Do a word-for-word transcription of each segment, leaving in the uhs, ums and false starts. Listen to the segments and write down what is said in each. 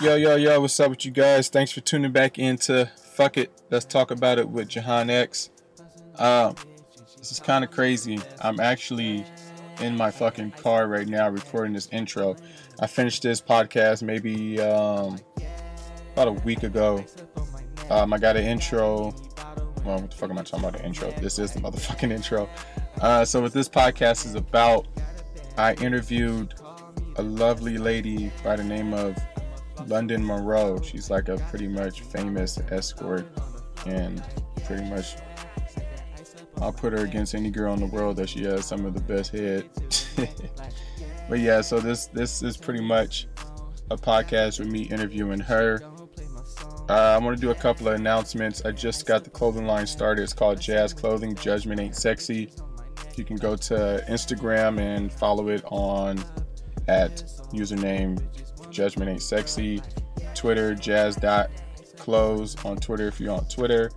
Yo, yo, yo, what's up with you guys? Thanks for tuning back into Fck It Let's Talk Bout It with Jahan X. Um, this is kind of crazy. I'm actually in my fucking car right now recording this intro. I finished this podcast maybe um, about a week ago. Um, I got an intro. Well, what the fuck am I talking about? The intro. This is the motherfucking intro. Uh, so what this podcast is about, I interviewed a lovely lady by the name of London Monroe. She's like a pretty much famous escort, and pretty much I'll put her against any girl in the world that she has some of the best head. But yeah, so this this is pretty much a podcast with me interviewing her. Uh, I want to do a couple of announcements. I just got the clothing line started. It's called J A S Clothing. Judgment ain't sexy. You can go to Instagram and follow it on at username Judgment ain't sexy. Twitter, jazz dot clothes on Twitter if you're on Twitter.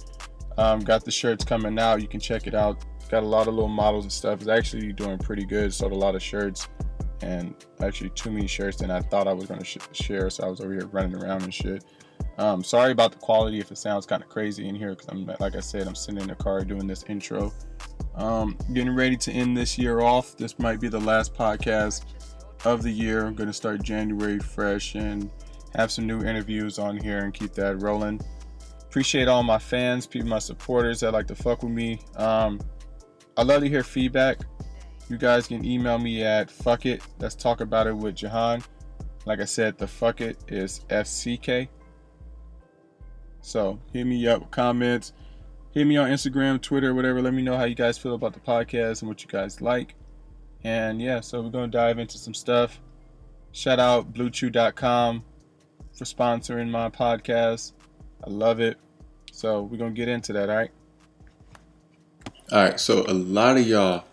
Um, got the shirts coming out. You can check it out. Got a lot of little models and stuff. It's actually doing pretty good. Sold a lot of shirts, and actually too many shirts than I thought I was going to sh- share. So I was over here running around and shit. Um, sorry about the quality if it sounds kind of crazy in here, because I'm, like I said, I'm sitting in the car doing this intro. Um, getting ready to end this year off. This might be the last podcast of the year. I'm going to start January fresh and have some new interviews on here and keep that rolling. Appreciate all my fans, people, my supporters that like to fuck with me. Um, I love to hear feedback. You guys can email me at Fck It. Let's Talk About It with Jahan. Like I said, the Fck It is F C K. So hit me up with comments. Hit me on Instagram, Twitter, whatever. Let me know how you guys feel about the podcast and what you guys like. And yeah, so we're going to dive into some stuff. Shout out blue chew dot com for sponsoring my podcast. I love it. So we're going to get into that, all right? All right, so a lot of y'all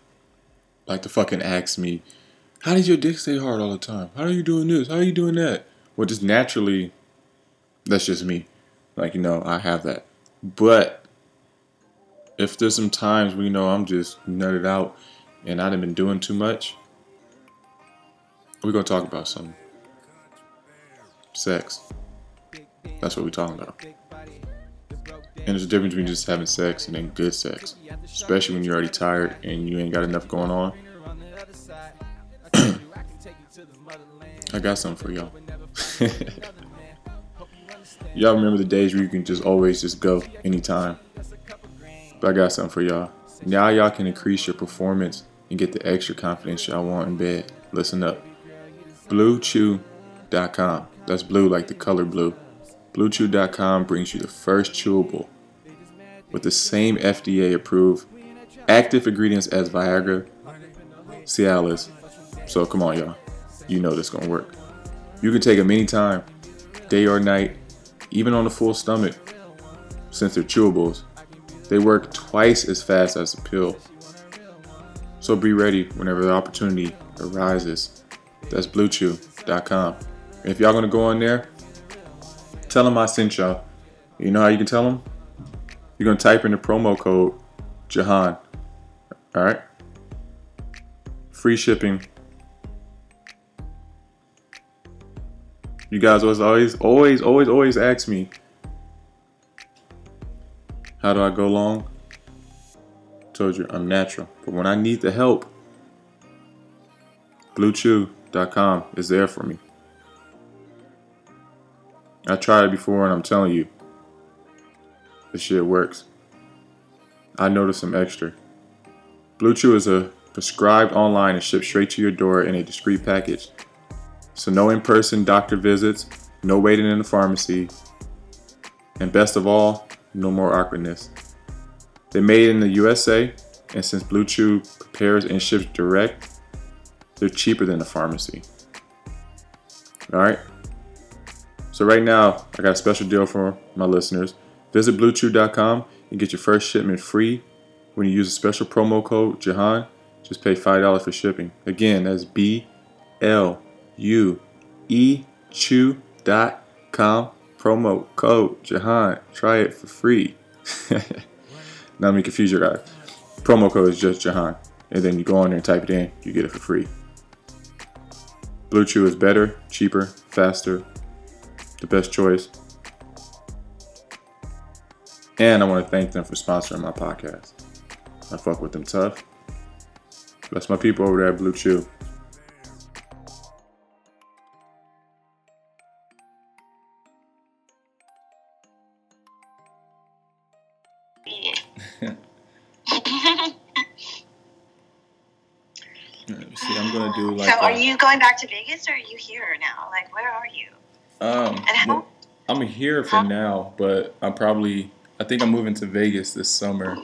like to fucking ask me, how does your dick stay hard all the time? How are you doing this? How are you doing that? Well, just naturally, that's just me. Like, you know, I have that. But if there's some times we know I'm just nutted out and I done been doing too much, we're going to talk about something. Sex. That's what we're talking about. And there's a difference between just having sex and then good sex. Especially when you're already tired and you ain't got enough going on. I got something for y'all. Y'all remember the days where you can just always just go anytime. But I got something for y'all. Now y'all can increase your performance and get the extra confidence y'all want in bed. Listen up. blue chew dot com. That's blue like the color blue. blue chew dot com brings you the first chewable with the same F D A approved active ingredients as Viagra, Cialis. So come on, y'all. You know this gonna work. You can take them anytime, day or night, even on a full stomach. Since they're chewables, they work twice as fast as a pill. So be ready whenever the opportunity arises. That's blue chew dot com. If y'all gonna go on there, tell them I sent y'all. You know how you can tell them? You're gonna type in the promo code Jahan. All right? Free shipping. You guys always, always, always, always, always ask me, how do I go long? Told you, I'm natural. But when I need the help, blue chew dot com is there for me. I tried it before, and I'm telling you, this shit works. I noticed some extra. Blue Chew is a prescribed online and shipped straight to your door in a discreet package. So no in-person doctor visits, no waiting in the pharmacy, and best of all, no more awkwardness. They made it in the U S A, and since Blue Chew prepares and ships direct, they're cheaper than the pharmacy. All right? So right now, I got a special deal for my listeners. Visit blue chew dot com and get your first shipment free when you use a special promo code Jahan. Just pay five dollars for shipping. Again, that's B L U E chew dot com, promo code Jahan. Try it for free. Not me confuse you guys. Promo code is just Jahan, and then you go on there and type it in. You get it for free. Blue Chew is better, cheaper, faster. the best choice. And I want to thank them for sponsoring my podcast. I fuck with them tough. That's my people over there at BlueChew. See, I'm gonna do like. So, are a, you going back to Vegas, or are you here now? Like, where are you? Um, and how, well, I'm here for how, now, but I'm probably. I think I'm moving to Vegas this summer.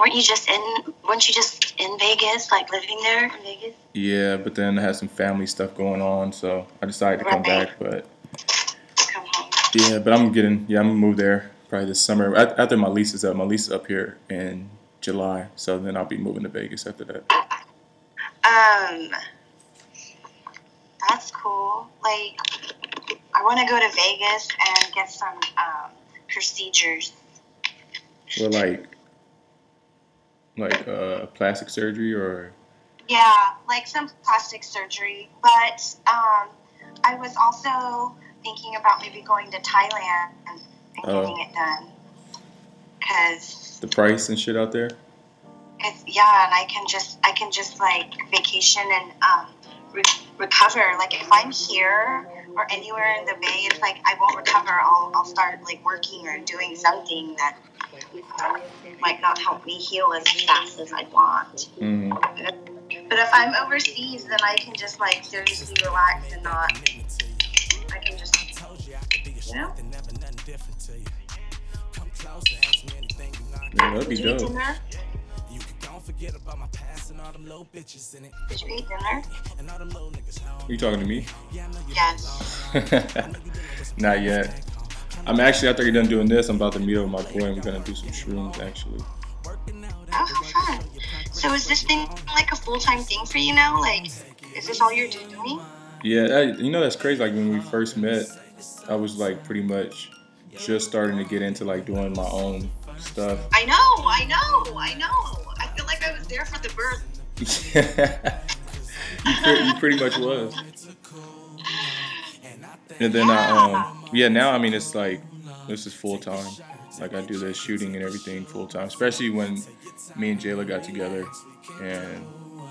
Weren't you just in? Weren't you just in Vegas, like living there in Vegas? Yeah, but then I had some family stuff going on, so I decided to right. come back. But come home. Yeah, but I'm getting. Yeah, I'm gonna move there probably this summer. After my lease is up, my lease is up here in July, so then I'll be moving to Vegas after that. Um, that's cool. Like, I want to go to Vegas and get some um, procedures. Well, like, like uh, plastic surgery or? Yeah, like some plastic surgery. But um, I was also thinking about maybe going to Thailand and uh, getting it done. 'Cause the price and shit out there? It's, yeah, and I can just, I can just like vacation and um, re- recover. Like if I'm here or anywhere in the Bay, it's like I won't recover. I'll, I'll start like working or doing something that uh, might not help me heal as fast as I want. Mm-hmm. But if I'm overseas, then I can just like seriously relax and not. I can just, you know. Yeah, that'd be dope. Forget about my past and all them little bitches in it. Did you eat dinner? And all them little niggas. Are you talking to me? Yes. Not yet. I'm actually after you're done doing this, I'm about to meet up with my boy and we're gonna do some shrooms actually. Oh, how fun. So is this thing like a full time thing for you now? Like is this all you're doing? Yeah, I, you know that's crazy. Like when we first met, I was like pretty much just starting to get into like doing my own stuff. I know, I know, I know. I feel like I was there for the birth. you, pretty, you pretty much was. And then yeah. I, um, yeah, now I mean it's like this is full time. Like I do the shooting and everything full time. Especially when me and Jayla got together and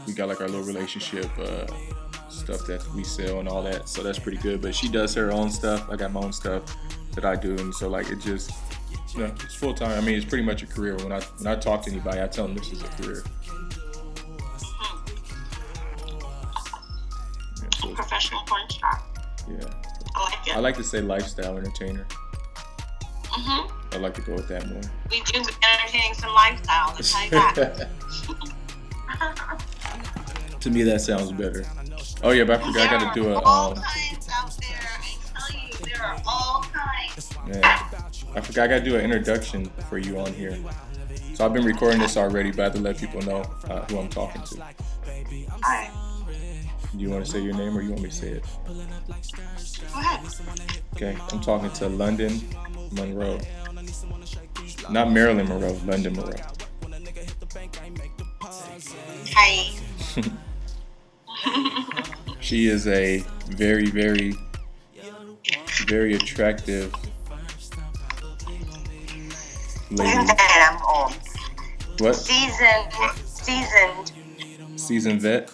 we got like our little relationship uh, stuff that we sell and all that. So that's pretty good. But she does her own stuff. I got my own stuff that I do, and so like it just. No, it's full time. I mean, it's pretty much a career. When I when I talk to anybody, I tell them this is a career. Mm-hmm. Yeah, so professional porn star. Yeah. I like it. I like to say lifestyle entertainer. Mm-hmm. I like to go with that more. We do entertaining some lifestyle. Just like that. To me, that sounds better. Oh yeah, but I forgot I got to do a. There are all um, kinds out there. I tell you, there are all kinds. Yeah. I forgot I gotta do an introduction for you on here. So I've been recording this already, but I have to let people know uh, who I'm talking to. Hi. Do you want to say your name or you want me to say it? Go ahead. Okay, I'm talking to London Monroe. Not Marilyn Monroe, London Monroe. Hi. She is a very, very, very attractive lady. I'm old. What? Seasoned. Seasoned. Seasoned vet?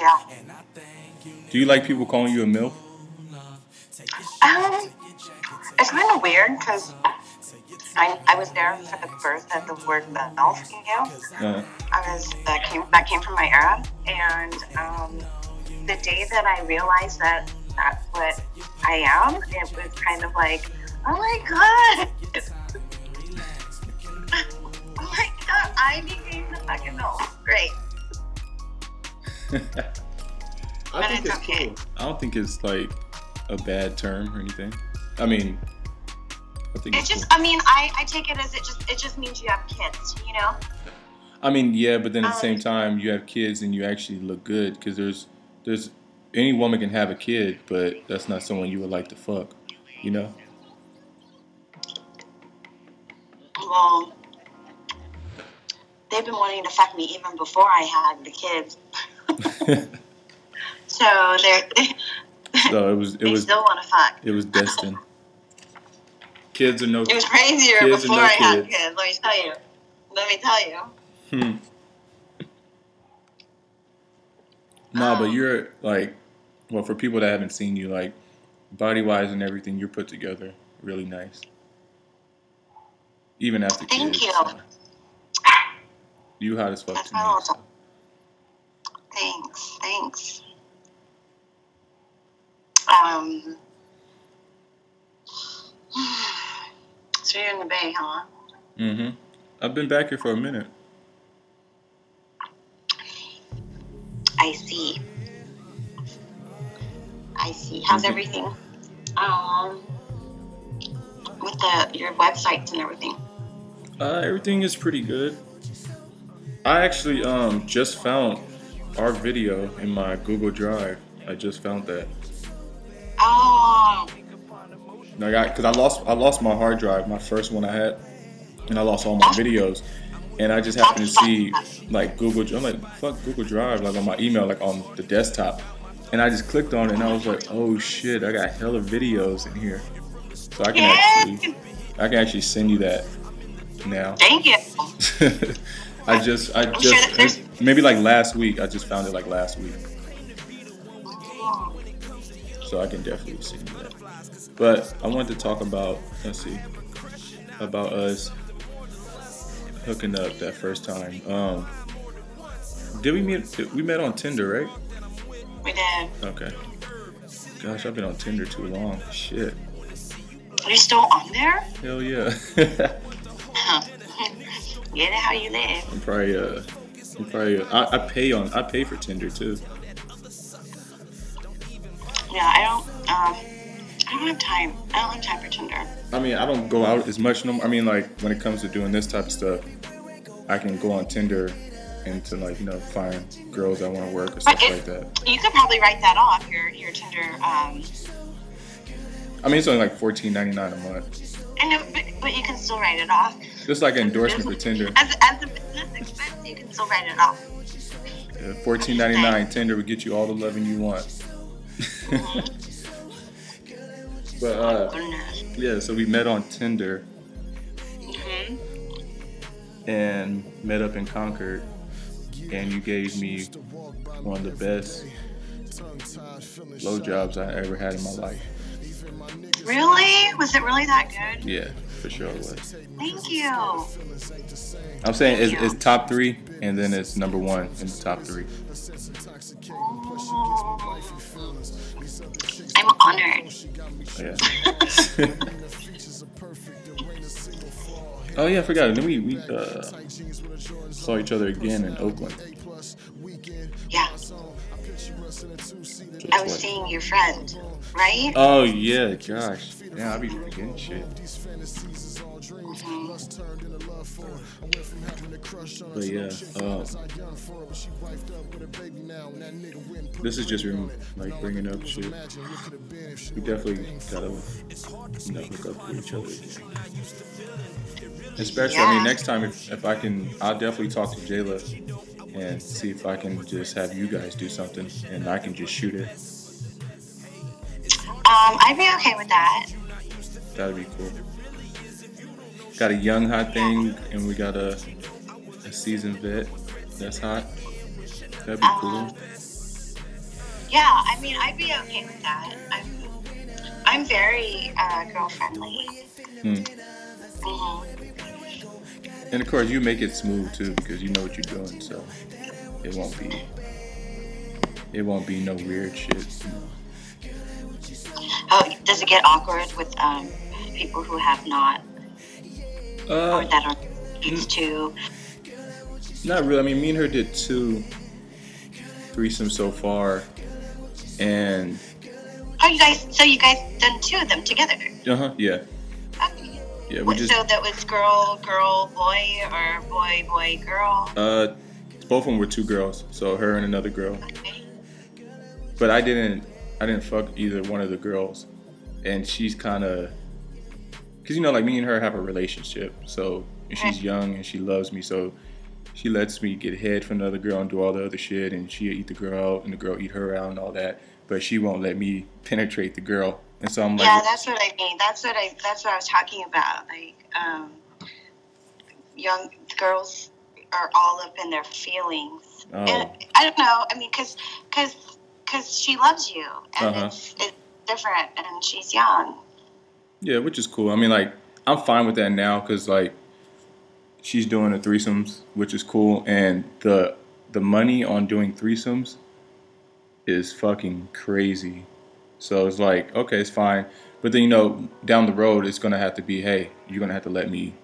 Yeah. Do you like people calling you a MILF? Um, it's kind of weird because I I was there for the birth of the word MILF, you know? Uh-huh. I was, that came, that came from my era. And um, the day that I realized that that's what I am, it was kind of like, oh my God. Oh my God, I became the fucking MILF. Great. I but think it's, it's okay. Cool. I don't think it's like a bad term or anything. I mean, I think it it's just, cool. I mean, I, I take it as it just, it just means you have kids, you know? I mean, yeah, but then at um, the same time, you have kids and you actually look good because there's, there's, any woman can have a kid, but that's not someone you would like to fuck, you know? Well, they've been wanting to fuck me even before I had the kids. So they're, So it was. It they was still want to fuck. It was destined. Kids or no kids. It was crazier kids before no I had kids. kids. Let me tell you. Let me tell you. Hmm. Nah, um, but you're like, well, for people that haven't seen you, like, body wise and everything, you're put together really nice. Even after kids. Thank you. So. You hot as fuck to me. So. Thanks, thanks. Um, so you're in the Bay, huh? Mm-hmm. I've been back here for a minute. I see. I see. How's mm-hmm. everything? Um, with the your websites and everything. Uh, everything is pretty good. I actually um just found our video in my Google Drive. I just found that. Oh. And I got, cause I lost I lost my hard drive, my first one I had, and I lost all my videos. And I just happened to see like Google. I'm like, fuck Google Drive, like on my email, like on the desktop. And I just clicked on it, and I was like, oh shit, I got hella videos in here. So I can yeah. actually, I can actually send you that now. Thank you. I just, I I'm just, sure it, maybe like last week. I just found it like last week. So I can definitely see that. But I wanted to talk about, let's see, about us hooking up that first time. Um, did we meet, did we met on Tinder, right? We did. Okay. Gosh, I've been on Tinder too long. Shit. Are you still on there? Hell yeah. Get it how you live. I'm probably uh, I'm probably uh, I, I pay on I pay for Tinder too. Yeah, I don't um, I don't have time. I don't have time for Tinder. I mean, I don't go out as much no more. I mean, like when it comes to doing this type of stuff, I can go on Tinder and to like you know find girls I want to work or stuff if, like that. You could probably write that off your your Tinder. Um, I mean, it's only like fourteen ninety-nine a month. I know, but, but you can still write it off. Just like an endorsement for Tinder. As, as a business expense, you can still write it off. Yeah, fourteen ninety-nine Tinder would get you all the loving you want. Mm-hmm. But uh, oh, yeah, so we met on Tinder. Mm-hmm. And met up in Concord, and you gave me one of the best blowjobs I ever had in my life. Really? Was it really that good? Yeah, for sure it was. Thank you. I'm saying it's, it's top three, and then it's number one in the top three. Oh, I'm honored. Yeah. Oh yeah, I forgot. Then we we uh, saw each other again in Oakland. Yeah. I was seeing your friend, right? Oh, yeah, gosh. Yeah, I be forgetting shit. Mm-hmm. But yeah, uh, this is just like bringing up shit. We definitely gotta, you know, hook up for each other again. Especially, yeah. I mean, next time if, if I can, I'll definitely talk to Jayla and see if I can just have you guys do something and I can just shoot it. Um, I'd be okay with that. That'd be cool. Got a young hot thing and we got a, a seasoned vet that's hot. That'd be um, cool. Yeah, I mean, I'd be okay with that. I'm, I'm very uh, girl friendly. Hmm. Mm-hmm. And of course, you make it smooth too because you know what you're doing, so it won't be it won't be no weird shit. Oh, does it get awkward with um, people who have not uh, or that are used to? Not really. I mean, me and her did two threesomes so far, and oh, you guys. So you guys done two of them together? Uh huh. Yeah. Yeah, we just, so that was girl, girl, boy, or boy, boy, girl? Uh, both of them were two girls, so her and another girl. Okay. But I didn't, I didn't fuck either one of the girls, and she's kind of, cause you know, like me and her have a relationship, so and she's right. young and she loves me, so she lets me get head from another girl and do all the other shit, and she eat the girl out and the girl eat her out and all that. but she won't let me penetrate the girl. And so I'm like, yeah, that's what I mean. That's what I, that's what I was talking about. Like, um, young girls are all up in their feelings. Oh. And I don't know. I mean, cause, cause, cause she loves you and uh-huh. it's, it's different and she's young. Yeah. Which is cool. I mean, like, I'm fine with that now. Cause like she's doing the threesomes, which is cool. And the, the money on doing threesomes is fucking crazy. So it's like, okay, it's fine. But then, you know, down the road, it's going to have to be, hey, you're going to have to let me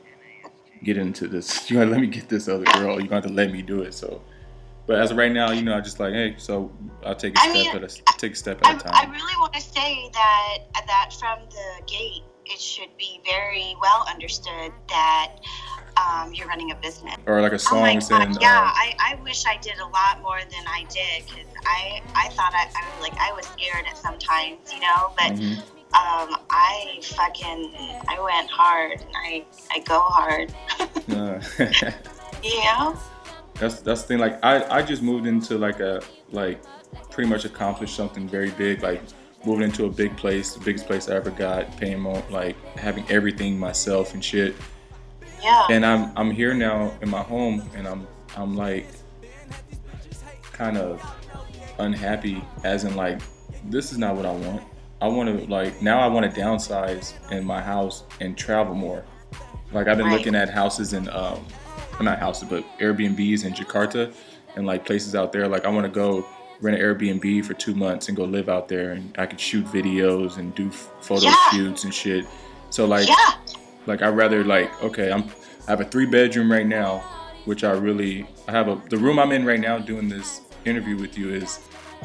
get into this. You're going to let me get this other girl. You're going to have to let me do it. So, but as of right now, you know, I'm just like, hey, so I'll take a I step mean, at a, take a step at I, a time. I really want to say that, that from the gate, it should be very well understood that um, you're running a business. Or like a song. Oh my God, and, yeah, um, I, I wish I did a lot more than I did because I, I thought I, I was like I was scared at sometimes, you know, but mm-hmm. um, I fucking I went hard and I, I go hard. uh, you know? That's that's the thing. Like I, I just moved into like a like pretty much accomplished something very big, like moving into a big place, the biggest place I ever got, paying more, like having everything myself and shit. Yeah. And I'm I'm here now in my home, and I'm I'm like kind of unhappy, as in like this is not what I want. I want to like now I want to downsize in my house and travel more. Like I've been right. looking at houses in um not houses but Airbnbs in Jakarta and like places out there. Like I want to go rent an Airbnb for two months and go live out there, and I could shoot videos and do photo yeah. shoots and shit. So like, yeah. like I rather like, okay, I'm, I have a three bedroom right now, which I really, I have a, the room I'm in right now doing this interview with you is,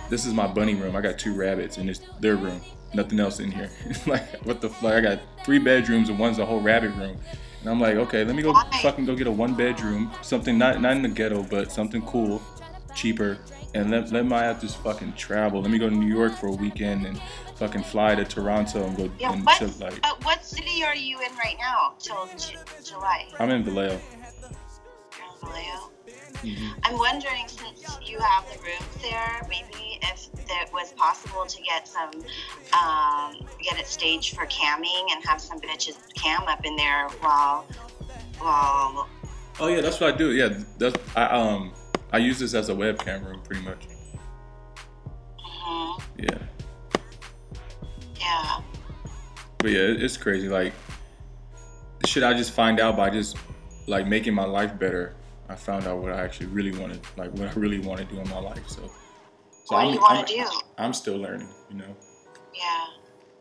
this is my bunny room. I got two rabbits in this, their room, nothing else in here. Like what the fuck, I got three bedrooms and one's a whole rabbit room. And I'm like, okay, let me go Why? fucking go get a one bedroom, something not, not in the ghetto, but something cool, cheaper. And let, let my app just fucking travel. Let me go to New York for a weekend and fucking fly to Toronto and go yeah, and chill. Like, uh, what city are you in right now till J- July? I'm in Vallejo. You're in Vallejo? Mm-hmm. I'm wondering, since you have the rooms there, maybe if it was possible to get some, um, get it staged for camming and have some bitches cam up in there while, while. Oh yeah, that's what I do. Yeah, that's I um. I use this as a webcam room, pretty much. Mm-hmm. Yeah. Yeah. But yeah, it's crazy. Like, shit, I just find out by just, like, making my life better. I found out what I actually really wanted, like, what I really want to do in my life. So, so what I'm, do you want to do? I'm still learning, you know? Yeah.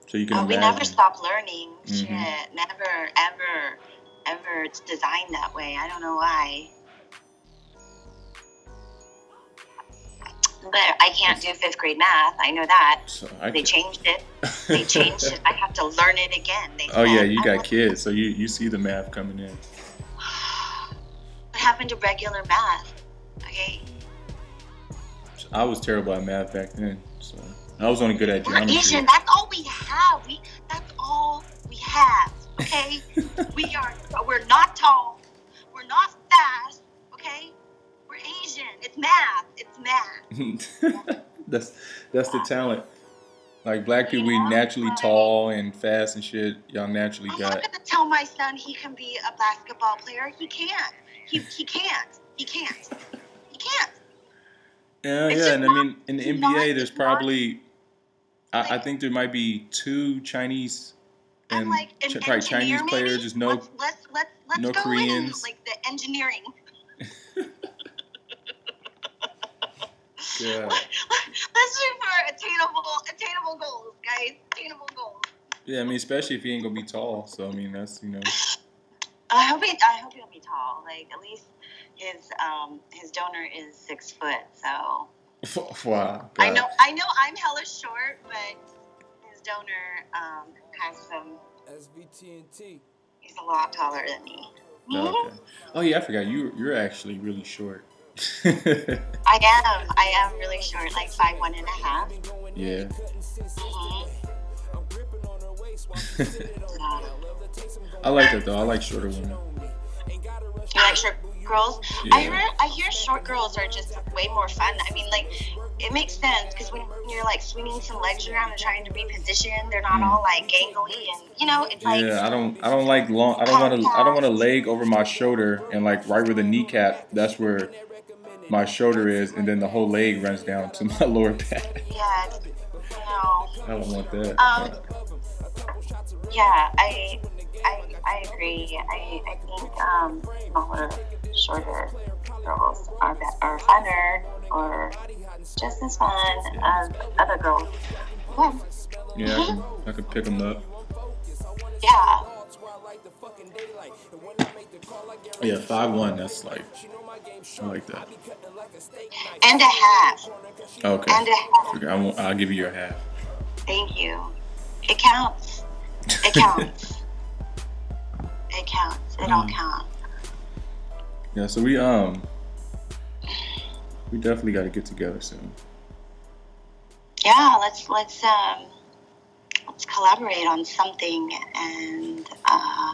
So you can oh, imagine. We never stop learning. Mm-hmm. Shit. Never, ever, ever. It's designed that way. I don't know why. But I can't do fifth grade math. I know that. So I they changed it. They changed it. I have to learn it again. They oh, said, yeah, you got kids, math. so you, you see the math coming in. What happened to regular math? Okay. I was terrible at math back then, so I was only good at geometry. Asian, that's all we have. We that's all we have. Okay, we are we're not tall, we're not fast. Okay. We're Asian. It's math. It's math. that's that's the talent. Like black people, we naturally tall and fast and shit. Y'all naturally I'm got. I'm not gonna tell my son he can be a basketball player. He can't. He he can't. He can't. He can't. Yeah, it's yeah. And not, I mean, in the N B A, not, there's probably. Like, I, I think there might be two Chinese and I'm like, an probably Chinese maybe? players. Just no. Let's let's let's, let's no go Koreans. In, like the engineering. Yeah. Let's shoot for attainable, attainable goals, guys. Attainable goals. Yeah, I mean, especially if he ain't gonna be tall. So I mean, that's you know. I hope he, I hope he'll be tall. Like at least his, um, his donor is six foot. So. Wow. God. I know, I know, I'm hella short, but his donor, um, has some. S B T N T. He's a lot taller than me. Oh, okay. Oh yeah, I forgot you. You're actually really short. I am. I am really short, like five one and a half. Yeah. Mm-hmm. I like that though. I like shorter women. You like short? girls. Yeah. I heard, I hear short girls are just way more fun. I mean, like, it makes sense because when you're like swinging some legs around and trying to be positioned, they're not mm. all like gangly and, you know, it's yeah, like. Yeah, I don't, I don't like long. I don't want to. I don't want a leg over my shoulder and like right where the kneecap. That's where my shoulder is, and then the whole leg runs down to my lower back. Yeah, no. I don't want that. Um. Yeah, I. I, I agree. I, I think um, smaller, shorter girls are be- are funner or just as fun as other girls. Yeah, yeah I, can, I can pick them up. Yeah. Yeah, five one, that's like, I like that. And a half. Okay. And a half. Okay, I won't, I'll give you your half. Thank you. It counts. It counts. It counts. It all counts. Yeah, so we um we definitely gotta get together soon. Yeah, let's let's um let's collaborate on something and uh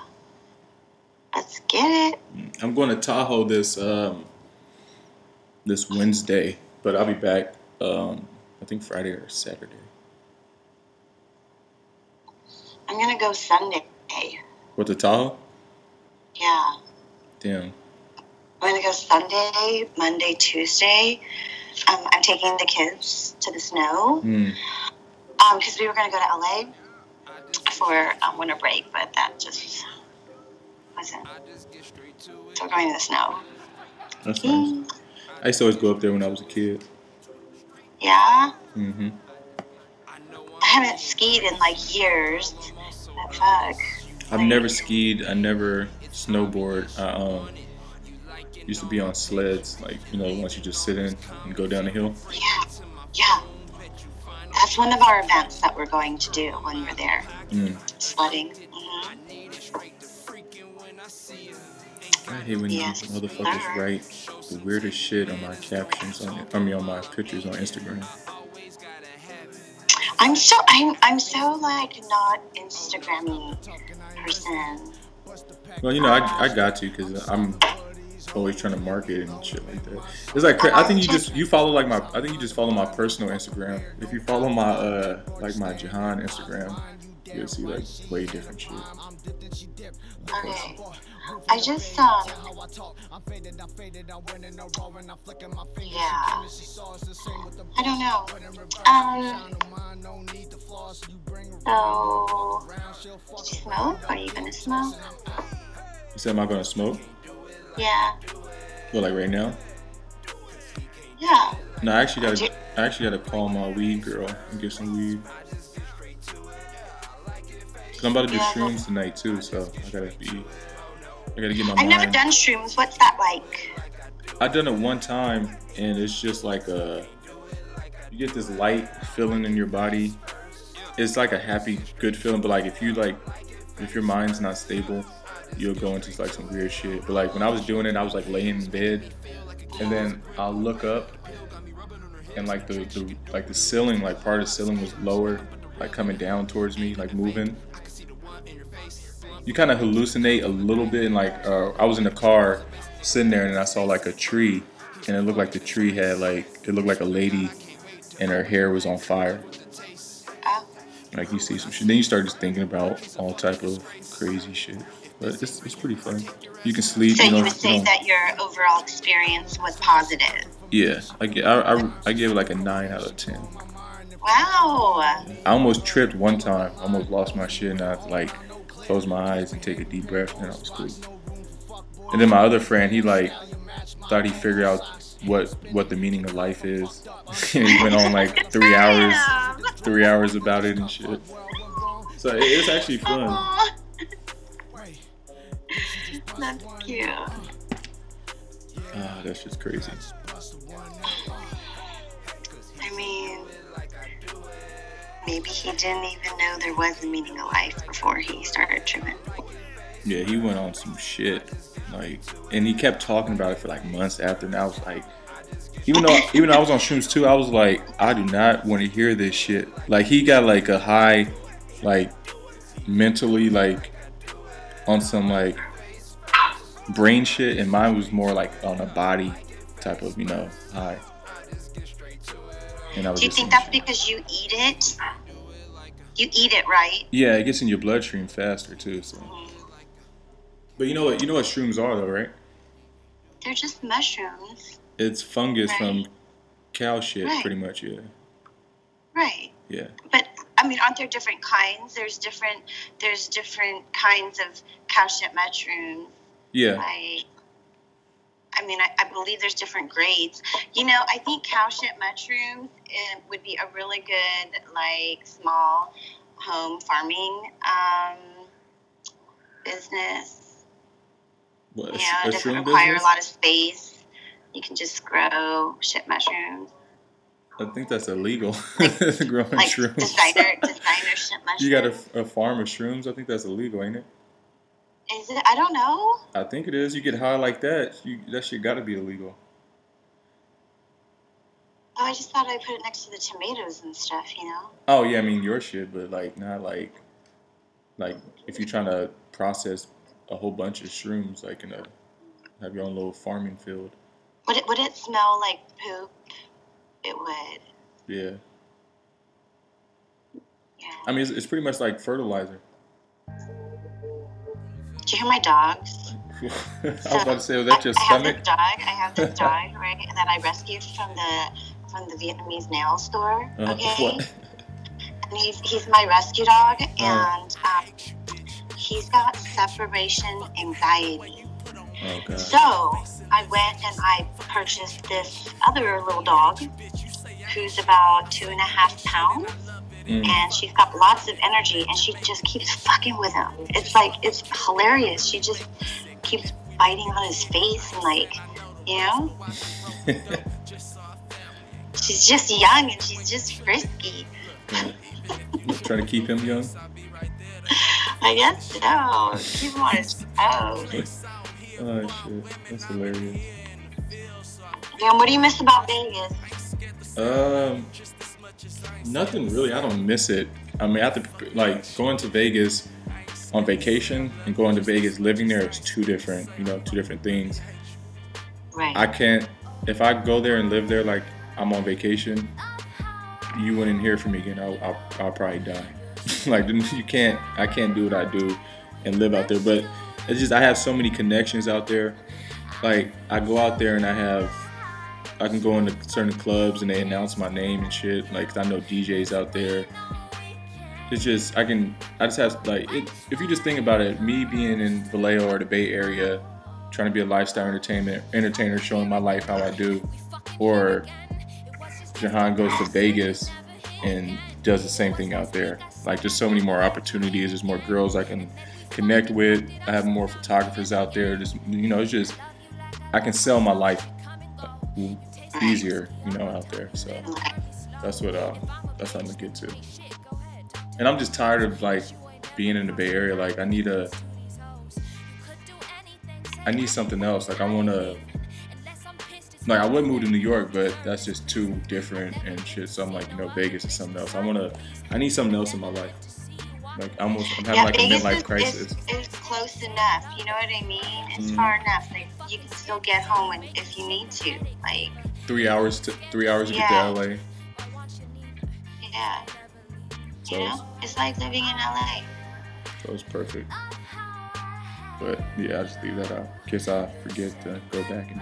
let's get it. I'm going to Tahoe this um this Wednesday, but I'll be back um I think Friday or Saturday. I'm gonna go Sunday. With the Tahoe? Yeah. Damn. I'm gonna go Sunday, Monday, Tuesday. Um, I'm taking the kids to the snow. Mm. Um, because we were gonna go to L A for um, winter break, but that just wasn't. So we're going to the snow. That's nice. I used to always go up there when I was a kid. Yeah. Mhm. I haven't skied in like years. That fuck. I've never skied. I never snowboard. I um, used to be on sleds, like, you know, once you just sit in and go down the hill. Yeah, yeah. That's one of our events that we're going to do when we're there. Mm. Sledding. Mm-hmm. I hate when yes. these motherfuckers write the weirdest shit on my captions. On, I mean, on my pictures on Instagram. I'm so I'm I'm so like not Instagram-y person. Well, you know, um, I I got to because I'm always trying to market and shit like that. It's like I think you just you follow like my I think you just follow my personal Instagram. If you follow my uh like my Jahan Instagram, you'll see like way different shit. Okay. I just um yeah. I don't know. Um. So did you smoke? Are you gonna smoke? You said, am I gonna smoke? Yeah. Well, like right now? Yeah. No, I actually gotta. You- I actually gotta call my weed girl and get some weed. Cause I'm about to do yeah, shrooms tonight too, so I gotta be. I gotta get my I've mind. Never done shrooms. What's that like? I've done it one time, and it's just like a, you get this light feeling in your body. It's like a happy, good feeling, but like if you like, if your mind's not stable, you'll go into like some weird shit. But like when I was doing it, I was like laying in bed, and then I'll look up, and like the, the like the ceiling, like part of the ceiling was lower, like coming down towards me, like moving. You kind of hallucinate a little bit, and like uh, I was in a car sitting there, and I saw like a tree, and it looked like the tree had like it looked like a lady, and her hair was on fire. Oh. Like you see some shit, then you start just thinking about all type of crazy shit. But it's it's pretty fun. You can sleep. So you, know, you would say you know, that your overall experience was positive. Yeah, I get, I, I I give it like a nine out of ten. Wow. I almost tripped one time. I almost lost my shit, and I like. Close my eyes and take a deep breath, and I was cool. And then my other friend, he like thought he figured out what what the meaning of life is. He went on like three hours, three hours about it and shit. So it, it's actually fun. Aww. That's cute. Ah, that's just crazy. I mean. Maybe he didn't even know there was a meaning of life before he started tripping. Yeah, he went on some shit, like, and he kept talking about it for like months after. And I was like, even though even though I was on shrooms too, I was like, I do not want to hear this shit. Like, he got like a high, like mentally, like on some like brain shit, and mine was more like on a body type of, you know, high. And I was Do you think that's shit. because you eat it? You eat it, right? Yeah, it gets in your bloodstream faster too. So. Mm-hmm. But you know what? You know what shrooms are, though, right? They're just mushrooms. It's fungus right. from cow shit, right. pretty much. Yeah. Right. Yeah. But I mean, aren't there different kinds? There's different. There's different kinds of cow shit mushrooms. Yeah. Like, I mean, I, I believe there's different grades. You know, I think cow shit mushrooms it would be a really good, like, small home farming um, business. What, you know, it doesn't require business? a lot of space. You can just grow shit mushrooms. I think that's illegal. Like, growing like shrooms. Designer, designer shit mushrooms. You got a, a farm of shrooms? I think that's illegal, ain't it? Is it? I don't know. I think it is. You get high like that, you, that shit got to be illegal. Oh, I just thought I put it next to the tomatoes and stuff, you know? Oh, yeah, I mean, your shit, but, like, not, like, like, if you're trying to process a whole bunch of shrooms, like, in a, have your own little farming field. Would it, would it smell like poop? It would. Yeah. Yeah. I mean, it's, it's pretty much like fertilizer. Do you hear my dogs? I was about to say, was that your I, stomach? I have this dog. I have this dog, right, that I rescued from the from the Vietnamese nail store. Uh, okay, what? And he's he's my rescue dog, oh. and um, he's got separation anxiety. Oh, God. So I went and I purchased this other little dog, who's about two and a half pounds. Mm. And she's got lots of energy, and she just keeps fucking with him. It's like, it's hilarious. She just keeps biting on his face and, like, you know? She's just young, and she's just frisky. Yeah. Trying to keep him young? I guess so. Keep him on his toes. Oh, shit. That's hilarious. Damn, what do you miss about Vegas? Um... Nothing really. I don't miss it. I mean, I have to, like, going to Vegas on vacation and going to Vegas living there is two different, you know, two different things. Right. I can't, if I go there and live there like I'm on vacation, you wouldn't hear from me again. I'll, I'll, I'll probably die. Like, you can't, I can't do what I do and live out there. But it's just, I have so many connections out there. Like, I go out there and I have, I can go into certain clubs and they announce my name and shit. Like, I know D Js out there. It's just, I can, I just have, like, it, if you just think about it, me being in Vallejo or the Bay Area, trying to be a lifestyle entertainment entertainer, showing my life how I do, or Jahan goes to Vegas and does the same thing out there. Like, there's so many more opportunities. There's more girls I can connect with. I have more photographers out there. Just, you know, it's just, I can sell my life easier, you know, out there. So that's what uh, that's what I'm gonna get to. And I'm just tired of, like, being in the Bay Area. Like, I need a, I need something else. Like, I wanna, like, I would move to New York, but that's just too different and shit. So I'm like, you know, Vegas is something else. I wanna, I need something else in my life. Like, I'm, I'm having yeah, like Vegas a midlife is, crisis. It's, it's close enough, you know what I mean? It's mm. far enough. Like, you can still get home when, if you need to. Like three hours to three hours to yeah. get to L A. Yeah. So, you know, it's like living in L A. That was perfect. But yeah, I just leave that out. In case I forget to go back and.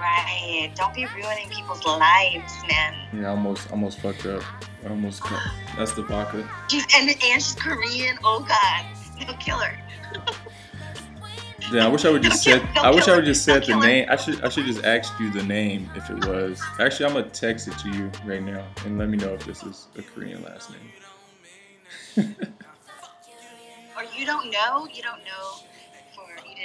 Right. Don't be ruining people's lives, man. Yeah, I almost, almost fucked up. I almost cut. That's the vodka. She's, and, and she's Korean. Oh, God. They'll kill her. Yeah, I wish I would just said. I wish I would just said the name. I should. I should just ask you the name if it was. Actually, I'm gonna text it to you right now and let me know if this is a Korean last name. Or you don't know. You don't know.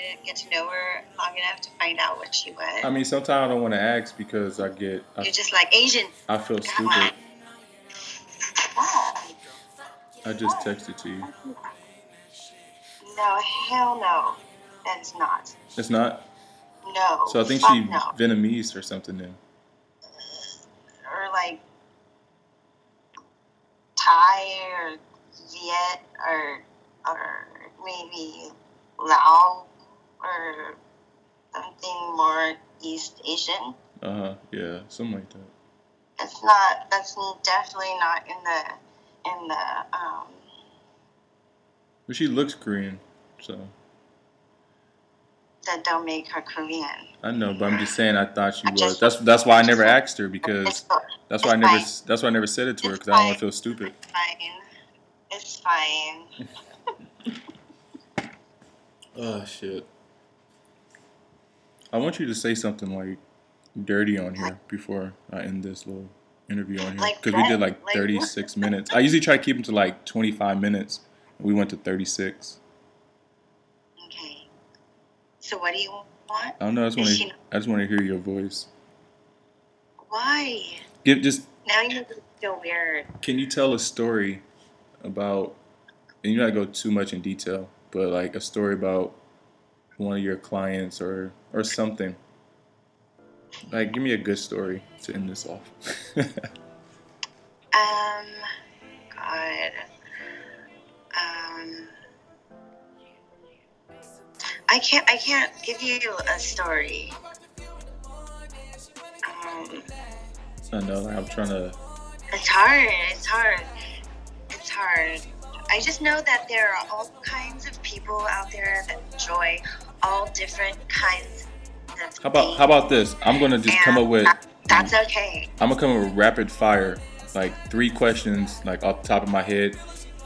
Didn't get to know her long enough to find out what she was. I mean, sometimes I don't want to ask because I get. I, You're just like Asian. I feel Come stupid. Wow. I just texted to you. No, hell no. That is not. It's not? No. So I think she's no. Vietnamese or something then. Or like Thai or Viet or, or maybe Lao. or something more East Asian. Uh huh. Yeah, something like that. It's not. That's definitely not in the in the. Um, but she looks Korean, so. That don't make her Korean. I know, but I'm just saying. I thought she I was. Just, that's that's why I never asked her because that's why I never fine. that's why I never said it to her because I don't want to feel stupid. It's fine. It's fine. Oh shit! I want you to say something like dirty on here before I end this little interview on here because like we did like, like thirty-six minutes. I usually try to keep them to like twenty-five minutes. We went to thirty-six. So what do you want? I don't know. I just want to. She... I just want to hear your voice. Why? Give just. Now you look so weird. Can you tell a story about? And you don't go too much in detail, but like a story about one of your clients or or something. Like, give me a good story to end this off. um. God. Um. I can't. I can't give you a story. Um, I know. I'm trying to. It's hard. It's hard. It's hard. I just know that there are all kinds of people out there that enjoy all different kinds of. How about things. How about this? I'm gonna just and come up with. That's okay. I'm gonna come up with rapid fire, like three questions, like off the top of my head,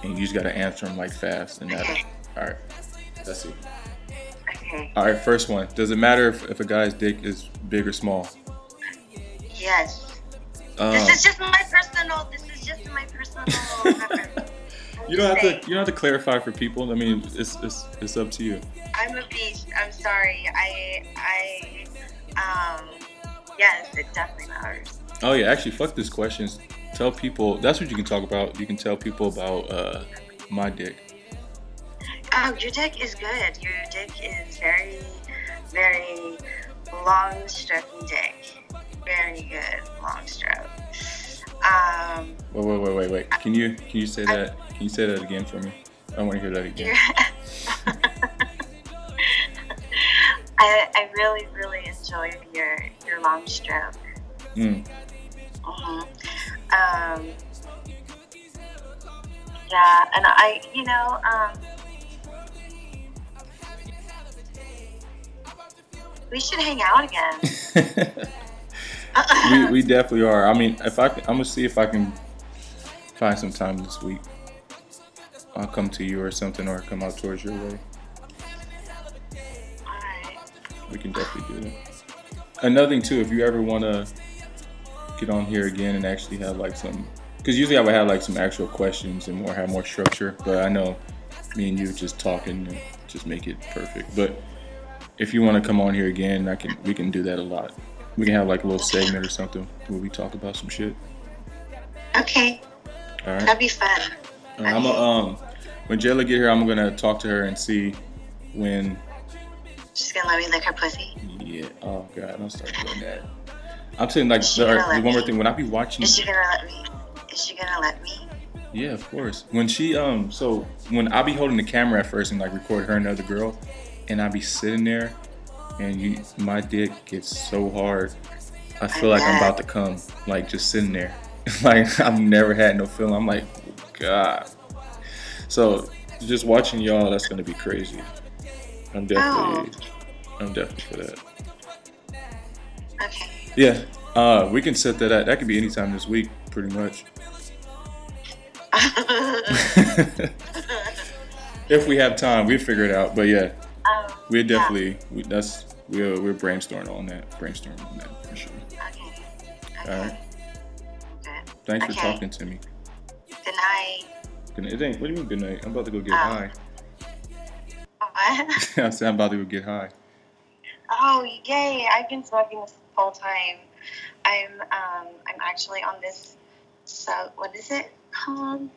and you just gotta answer them like fast. And okay. That. All right. That's it. All right, first one. Does it matter if, if a guy's dick is big or small? Yes. Um, this is just my personal. This is just my personal. you don't have say. to. You don't have to clarify for people. I mean, it's it's it's up to you. I'm a beast. I'm sorry. I I um. Yes, it definitely matters. Oh yeah, actually, fuck this question. Tell people. That's what you can talk about. You can tell people about uh my dick. Oh, your dick is good. Your dick is very, very long stroking dick. Very good long stroke. Um. Wait, wait, wait, wait, wait. Can you can you say I, that? Can you say that again for me? I want to hear that again. I I really really enjoy your your long stroke. Mm. Mhm. Um. Yeah, and I, you know, um. We should hang out again. we, we definitely are. I mean, if I can, I'm gonna see if I can find some time this week. I'll come to you or something, or come out towards your way. All right. We can definitely do that. Another thing too, if you ever wanna get on here again and actually have like some, because usually I would have like some actual questions and more have more structure. But I know me and you just talking and just make it perfect. But if you want to come on here again, I can. We can do that a lot. We can have like a little segment or something where we talk about some shit. Okay. All right. That'd be fun. All right, I'm a, um. When Jayla get here, I'm gonna talk to her and see when. She's gonna let me lick her pussy. Yeah. Oh god, don't start doing that. I'm saying like the, or, the one more thing. When I be watching. Is she gonna let me? Is she gonna let me? Yeah, of course. When she um. So when I be holding the camera at first and like record her and the other girl. And I be sitting there, and you, my dick gets so hard. I feel I like I'm about to come, like just sitting there. Like I've never had no feeling. I'm like, oh, God. So just watching y'all, that's gonna be crazy. I'm definitely, oh. I'm definitely for that. Okay. Yeah, uh, we can set that up. That could be anytime this week, pretty much. If we have time, we figure it out. But yeah. Um, we're definitely yeah. we, that's we're we're brainstorming on that brainstorming on that for sure. Okay. Okay. All right. Good. Thanks okay. for talking to me. Good night. Good night. It ain't. What do you mean good night? I'm about to go get um, high. What? I said I'm about to go get high. Oh yay! I've been smoking this whole time. I'm um I'm actually on this. So what is it called?